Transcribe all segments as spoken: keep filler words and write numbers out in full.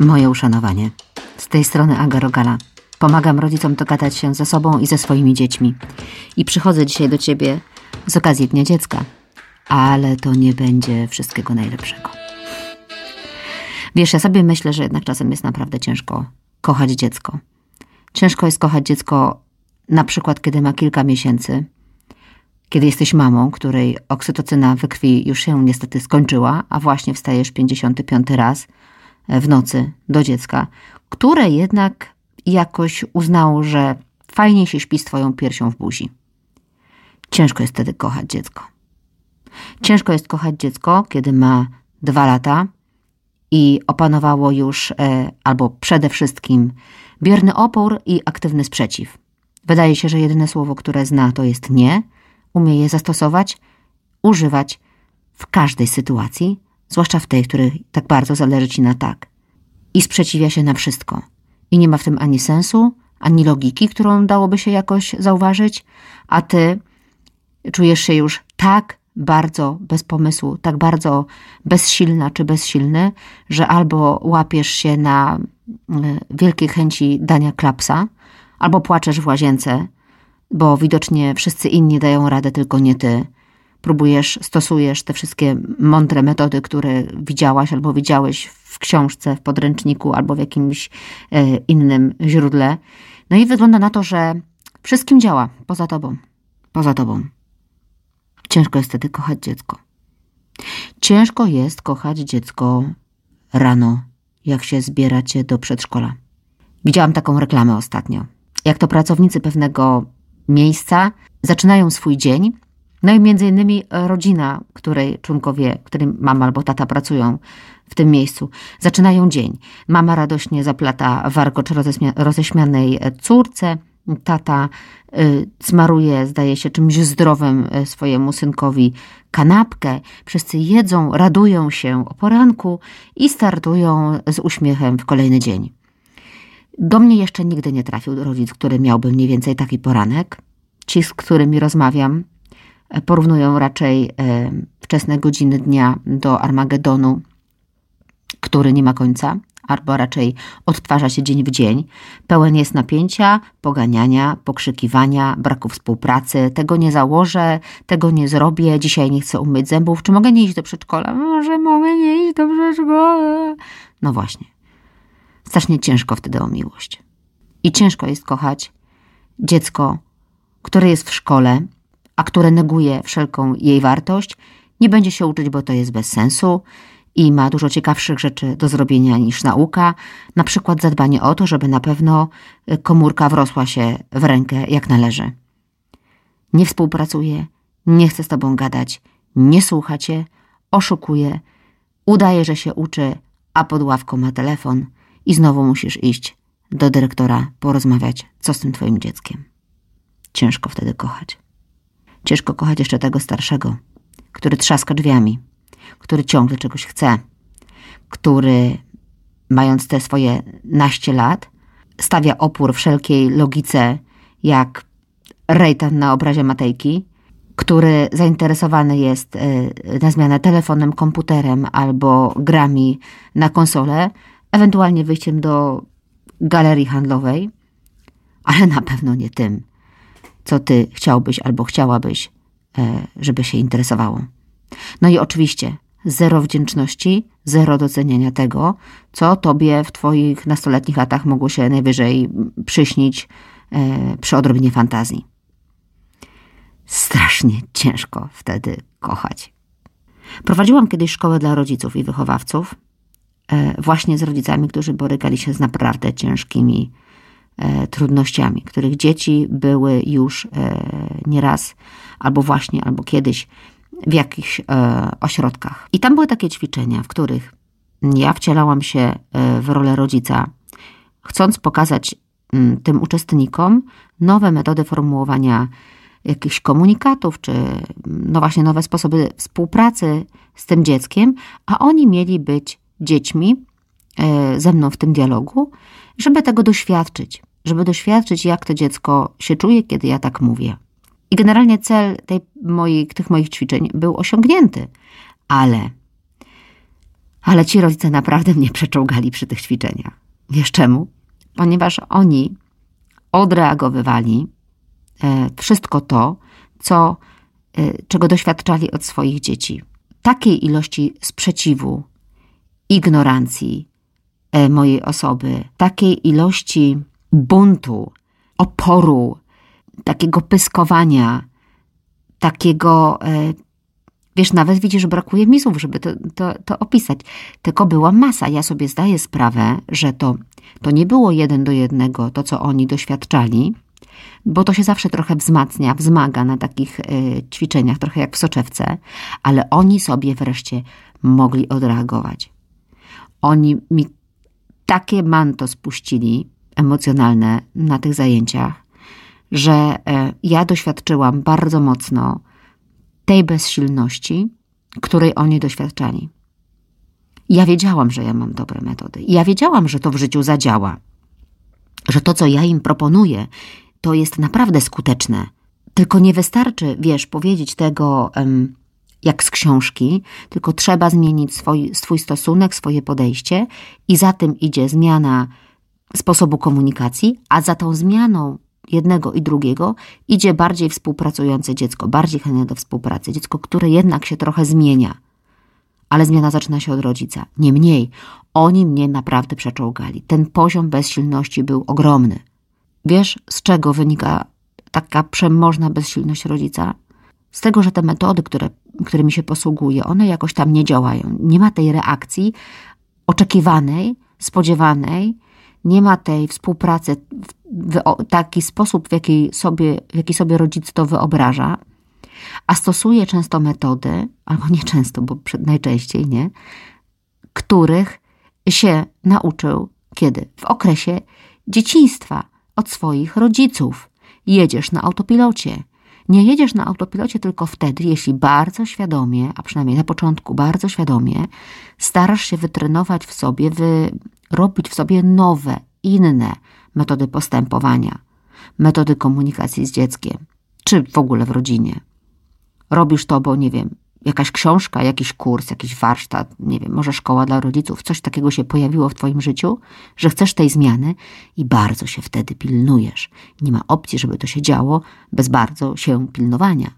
Moje uszanowanie. Z tej strony Aga Rogala. Pomagam rodzicom dogadać się ze sobą i ze swoimi dziećmi. I przychodzę dzisiaj do ciebie z okazji Dnia Dziecka. Ale to nie będzie wszystkiego najlepszego. Wiesz, ja sobie myślę, że jednak czasem jest naprawdę ciężko kochać dziecko. Ciężko jest kochać dziecko na przykład, kiedy ma kilka miesięcy, kiedy jesteś mamą, której oksytocyna we krwi już się niestety skończyła, a właśnie wstajesz pięćdziesiąty piąty raz w nocy do dziecka, które jednak jakoś uznało, że fajnie się śpi z twoją piersią w buzi. Ciężko jest wtedy kochać dziecko. Ciężko jest kochać dziecko, kiedy ma dwa lata i opanowało już, e, albo przede wszystkim, bierny opór i aktywny sprzeciw. Wydaje się, że jedyne słowo, które zna, to jest nie. Umie je zastosować, używać w każdej sytuacji, zwłaszcza w tej, w której tak bardzo zależy ci na tak. I sprzeciwia się na wszystko. I nie ma w tym ani sensu, ani logiki, którą dałoby się jakoś zauważyć, a ty czujesz się już tak bardzo bez pomysłu, tak bardzo bezsilna czy bezsilny, że albo łapiesz się na wielkiej chęci dania klapsa, albo płaczesz w łazience, bo widocznie wszyscy inni dają radę, tylko nie ty. Próbujesz, stosujesz te wszystkie mądre metody, które widziałaś albo widziałeś w książce, w podręczniku albo w jakimś innym źródle. No i wygląda na to, że wszystkim działa, poza tobą, poza tobą. Ciężko jest wtedy kochać dziecko. Ciężko jest kochać dziecko rano, jak się zbieracie do przedszkola. Widziałam taką reklamę ostatnio. Jak to pracownicy pewnego miejsca zaczynają swój dzień, no i między innymi rodzina, której członkowie, którym mama albo tata pracują w tym miejscu, zaczynają dzień. Mama radośnie zaplata warkocz roześmianej córce, tata y, smaruje, zdaje się, czymś zdrowym swojemu synkowi kanapkę. Wszyscy jedzą, radują się o poranku i startują z uśmiechem w kolejny dzień. Do mnie jeszcze nigdy nie trafił rodzic, który miałby mniej więcej taki poranek. Ci, z którymi rozmawiam, porównują raczej wczesne godziny dnia do Armagedonu, który nie ma końca, albo raczej odtwarza się dzień w dzień. Pełen jest napięcia, poganiania, pokrzykiwania, braku współpracy. Tego nie założę, tego nie zrobię, dzisiaj nie chcę umyć zębów. Czy mogę nie iść do przedszkola? Może mogę nie iść do przedszkola. No właśnie. Strasznie ciężko wtedy o miłość. I ciężko jest kochać dziecko, które jest w szkole, a które neguje wszelką jej wartość, nie będzie się uczyć, bo to jest bez sensu i ma dużo ciekawszych rzeczy do zrobienia niż nauka, na przykład zadbanie o to, żeby na pewno komórka wrosła się w rękę jak należy. Nie współpracuje, nie chce z tobą gadać, nie słucha cię, oszukuje, udaje, że się uczy, a pod ławką ma telefon i znowu musisz iść do dyrektora porozmawiać, co z tym twoim dzieckiem. Ciężko wtedy kochać. Ciężko kochać jeszcze tego starszego, który trzaska drzwiami, który ciągle czegoś chce, który, mając te swoje naście lat, stawia opór wszelkiej logice, jak Rejtan na obrazie Matejki, który zainteresowany jest y, na zmianę telefonem, komputerem albo grami na konsolę, ewentualnie wyjściem do galerii handlowej, ale na pewno nie tym, co ty chciałbyś albo chciałabyś, żeby się interesowało. No i oczywiście zero wdzięczności, zero doceniania tego, co tobie w twoich nastoletnich latach mogło się najwyżej przyśnić przy odrobinie fantazji. Strasznie ciężko wtedy kochać. Prowadziłam kiedyś szkołę dla rodziców i wychowawców, właśnie z rodzicami, którzy borykali się z naprawdę ciężkimi trudnościami, których dzieci były już nieraz albo właśnie, albo kiedyś w jakichś ośrodkach. I tam były takie ćwiczenia, w których ja wcielałam się w rolę rodzica, chcąc pokazać tym uczestnikom nowe metody formułowania jakichś komunikatów, czy no właśnie nowe sposoby współpracy z tym dzieckiem, a oni mieli być dziećmi ze mną w tym dialogu, żeby tego doświadczyć. Żeby doświadczyć, jak to dziecko się czuje, kiedy ja tak mówię. I generalnie cel tej mojej, tych moich ćwiczeń był osiągnięty, ale Ale ci rodzice naprawdę mnie przeczołgali przy tych ćwiczeniach. Wiesz czemu? Ponieważ oni odreagowywali wszystko to, co, czego doświadczali od swoich dzieci. Takiej ilości sprzeciwu, ignorancji mojej osoby, takiej ilości buntu, oporu, takiego pyskowania, takiego, wiesz, nawet widzisz, że brakuje mi słów, żeby to, to, to opisać. Tylko była masa. Ja sobie zdaję sprawę, że to, to nie było jeden do jednego to, co oni doświadczali, bo to się zawsze trochę wzmacnia, wzmaga na takich y, ćwiczeniach, trochę jak w soczewce, ale oni sobie wreszcie mogli odreagować. Oni mi takie manto spuścili emocjonalne na tych zajęciach, że y, ja doświadczyłam bardzo mocno tej bezsilności, której oni doświadczali. Ja wiedziałam, że ja mam dobre metody. Ja wiedziałam, że to w życiu zadziała. Że to, co ja im proponuję, to jest naprawdę skuteczne. Tylko nie wystarczy, wiesz, powiedzieć tego um, jak z książki, tylko trzeba zmienić swój, swój stosunek, swoje podejście i za tym idzie zmiana sposobu komunikacji, a za tą zmianą jednego i drugiego idzie bardziej współpracujące dziecko, bardziej chętne do współpracy. Dziecko, które jednak się trochę zmienia, ale zmiana zaczyna się od rodzica. Niemniej, oni mnie naprawdę przeczołgali. Ten poziom bezsilności był ogromny. Wiesz, z czego wynika taka przemożna bezsilność rodzica? Z tego, że te metody, które, którymi się posługuje, one jakoś tam nie działają. Nie ma tej reakcji oczekiwanej, spodziewanej, nie ma tej współpracy w taki sposób, w jaki sobie, w jaki sobie rodzic to wyobraża, a stosuje często metody, albo nie często, bo najczęściej nie, których się nauczył kiedy? W okresie dzieciństwa. Od swoich rodziców. Jedziesz na autopilocie. Nie jedziesz na autopilocie tylko wtedy, jeśli bardzo świadomie, a przynajmniej na początku bardzo świadomie, starasz się wytrenować w sobie, wyrobić w sobie nowe, inne metody postępowania, metody komunikacji z dzieckiem, czy w ogóle w rodzinie. Robisz to, bo nie wiem, jakaś książka, jakiś kurs, jakiś warsztat, nie wiem, może szkoła dla rodziców, coś takiego się pojawiło w twoim życiu, że chcesz tej zmiany i bardzo się wtedy pilnujesz. Nie ma opcji, żeby to się działo bez bardzo się pilnowania.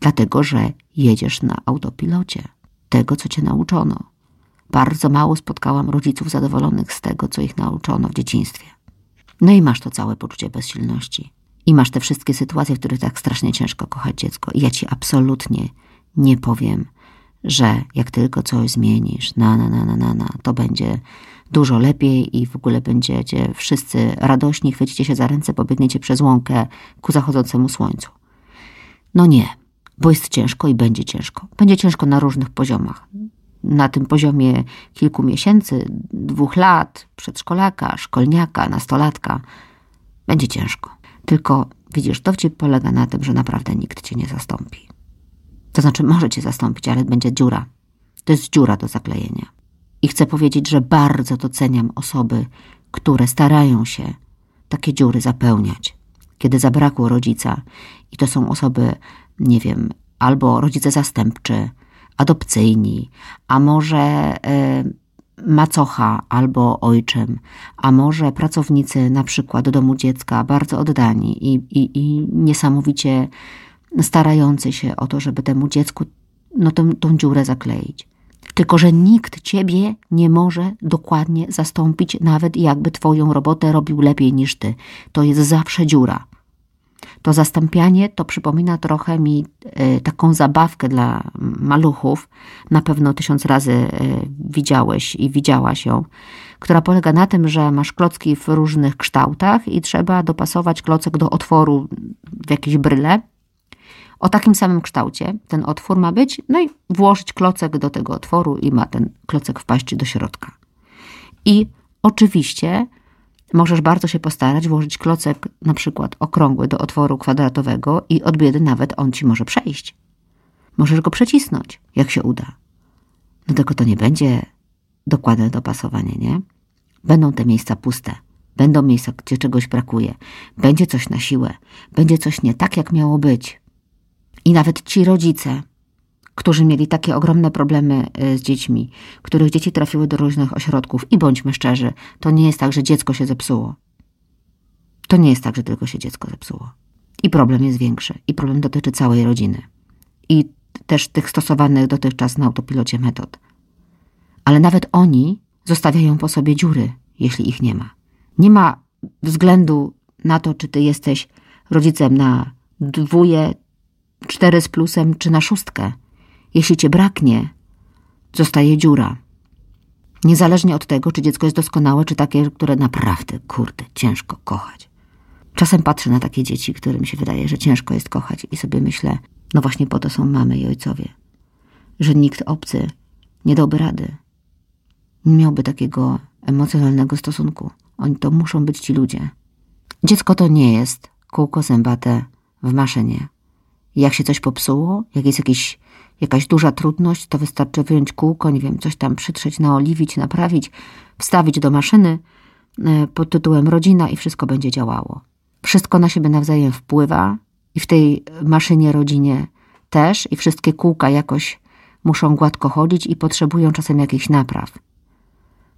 Dlatego, że jedziesz na autopilocie tego, co cię nauczono. Bardzo mało spotkałam rodziców zadowolonych z tego, co ich nauczono w dzieciństwie. No i masz to całe poczucie bezsilności. I masz te wszystkie sytuacje, w których tak strasznie ciężko kochać dziecko. I ja ci absolutnie nie powiem, że jak tylko coś zmienisz, na, na, na, na, na, to będzie dużo lepiej i w ogóle będziecie wszyscy radośni, chwycicie się za ręce, pobiegniecie przez łąkę ku zachodzącemu słońcu. No nie, bo jest ciężko i będzie ciężko. Będzie ciężko na różnych poziomach. Na tym poziomie kilku miesięcy, dwóch lat, przedszkolaka, szkolniaka, nastolatka. Będzie ciężko. Tylko widzisz, dowcip polega na tym, że naprawdę nikt cię nie zastąpi. To znaczy może cię zastąpić, ale będzie dziura. To jest dziura do zaklejenia. I chcę powiedzieć, że bardzo doceniam osoby, które starają się takie dziury zapełniać. Kiedy zabrakło rodzica i to są osoby, nie wiem, albo rodzice zastępczy, adopcyjni, a może y, macocha albo ojczym, a może pracownicy na przykład do domu dziecka, bardzo oddani i, i, i niesamowicie starający się o to, żeby temu dziecku no, tą, tą dziurę zakleić. Tylko, że nikt ciebie nie może dokładnie zastąpić, nawet jakby twoją robotę robił lepiej niż ty. To jest zawsze dziura. To zastępianie to przypomina trochę mi y, taką zabawkę dla maluchów. Na pewno tysiąc razy y, widziałeś i widziałaś ją, która polega na tym, że masz klocki w różnych kształtach i trzeba dopasować klocek do otworu w jakieś bryle. O takim samym kształcie ten otwór ma być, no i włożyć klocek do tego otworu i ma ten klocek wpaść do środka. I oczywiście możesz bardzo się postarać włożyć klocek na przykład okrągły do otworu kwadratowego i od biedy nawet on ci może przejść. Możesz go przecisnąć, jak się uda. No tylko to nie będzie dokładne dopasowanie, nie? Będą te miejsca puste. Będą miejsca, gdzie czegoś brakuje. Będzie coś na siłę. Będzie coś nie tak, jak miało być. I nawet ci rodzice, którzy mieli takie ogromne problemy z dziećmi, których dzieci trafiły do różnych ośrodków. I bądźmy szczerzy, to nie jest tak, że dziecko się zepsuło. To nie jest tak, że tylko się dziecko zepsuło. I problem jest większy. I problem dotyczy całej rodziny. I też tych stosowanych dotychczas na autopilocie metod. Ale nawet oni zostawiają po sobie dziury, jeśli ich nie ma. Nie ma względu na to, czy ty jesteś rodzicem na dwóje, cztery z plusem, czy na szóstkę. Jeśli cię braknie, zostaje dziura. Niezależnie od tego, czy dziecko jest doskonałe, czy takie, które naprawdę, kurde, ciężko kochać. Czasem patrzę na takie dzieci, którym się wydaje, że ciężko jest kochać i sobie myślę, no właśnie po to są mamy i ojcowie, że nikt obcy nie dałby rady. Nie miałby takiego emocjonalnego stosunku. Oni to muszą być ci ludzie. Dziecko to nie jest kółko zębate w maszynie. Jak się coś popsuło, jak jest jakiś, jakaś duża trudność, to wystarczy wyjąć kółko, nie wiem, coś tam przytrzeć, naoliwić, naprawić, wstawić do maszyny pod tytułem rodzina i wszystko będzie działało. Wszystko na siebie nawzajem wpływa i w tej maszynie, rodzinie też i wszystkie kółka jakoś muszą gładko chodzić i potrzebują czasem jakichś napraw.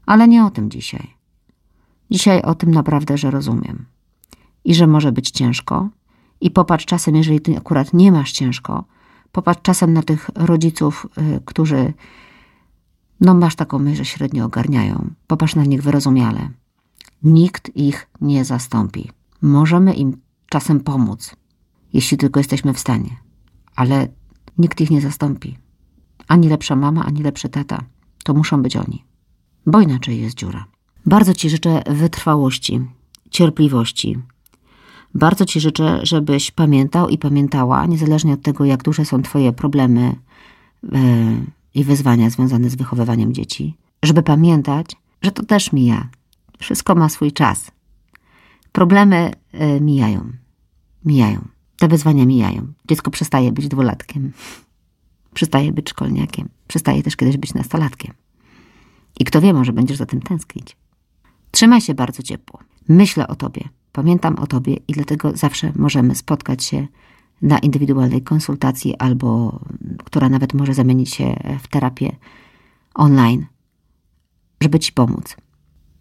Ale nie o tym dzisiaj. Dzisiaj o tym naprawdę, że rozumiem. I że może być ciężko. I popatrz czasem, jeżeli ty akurat nie masz ciężko, popatrz czasem na tych rodziców, yy, którzy, no masz taką myśl, że średnio ogarniają. Popatrz na nich wyrozumiale. Nikt ich nie zastąpi. Możemy im czasem pomóc, jeśli tylko jesteśmy w stanie. Ale nikt ich nie zastąpi. Ani lepsza mama, ani lepszy tata. To muszą być oni. Bo inaczej jest dziura. Bardzo ci życzę wytrwałości, cierpliwości. Bardzo ci życzę, żebyś pamiętał i pamiętała, niezależnie od tego, jak duże są twoje problemy yy, i wyzwania związane z wychowywaniem dzieci, żeby pamiętać, że to też mija. Wszystko ma swój czas. Problemy yy, mijają. Mijają. Te wyzwania mijają. Dziecko przestaje być dwulatkiem. Przestaje być szkolniakiem. Przestaje też kiedyś być nastolatkiem. I kto wie, może będziesz za tym tęsknić. Trzymaj się bardzo ciepło. Myślę o tobie. Pamiętam o tobie i dlatego zawsze możemy spotkać się na indywidualnej konsultacji albo, która nawet może zamienić się w terapię online, żeby ci pomóc.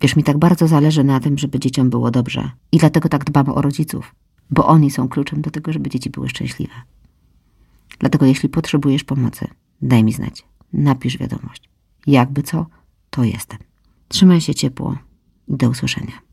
Wiesz, mi tak bardzo zależy na tym, żeby dzieciom było dobrze i dlatego tak dbam o rodziców, bo oni są kluczem do tego, żeby dzieci były szczęśliwe. Dlatego jeśli potrzebujesz pomocy, daj mi znać, napisz wiadomość. Jakby co, to jestem. Trzymaj się ciepło i do usłyszenia.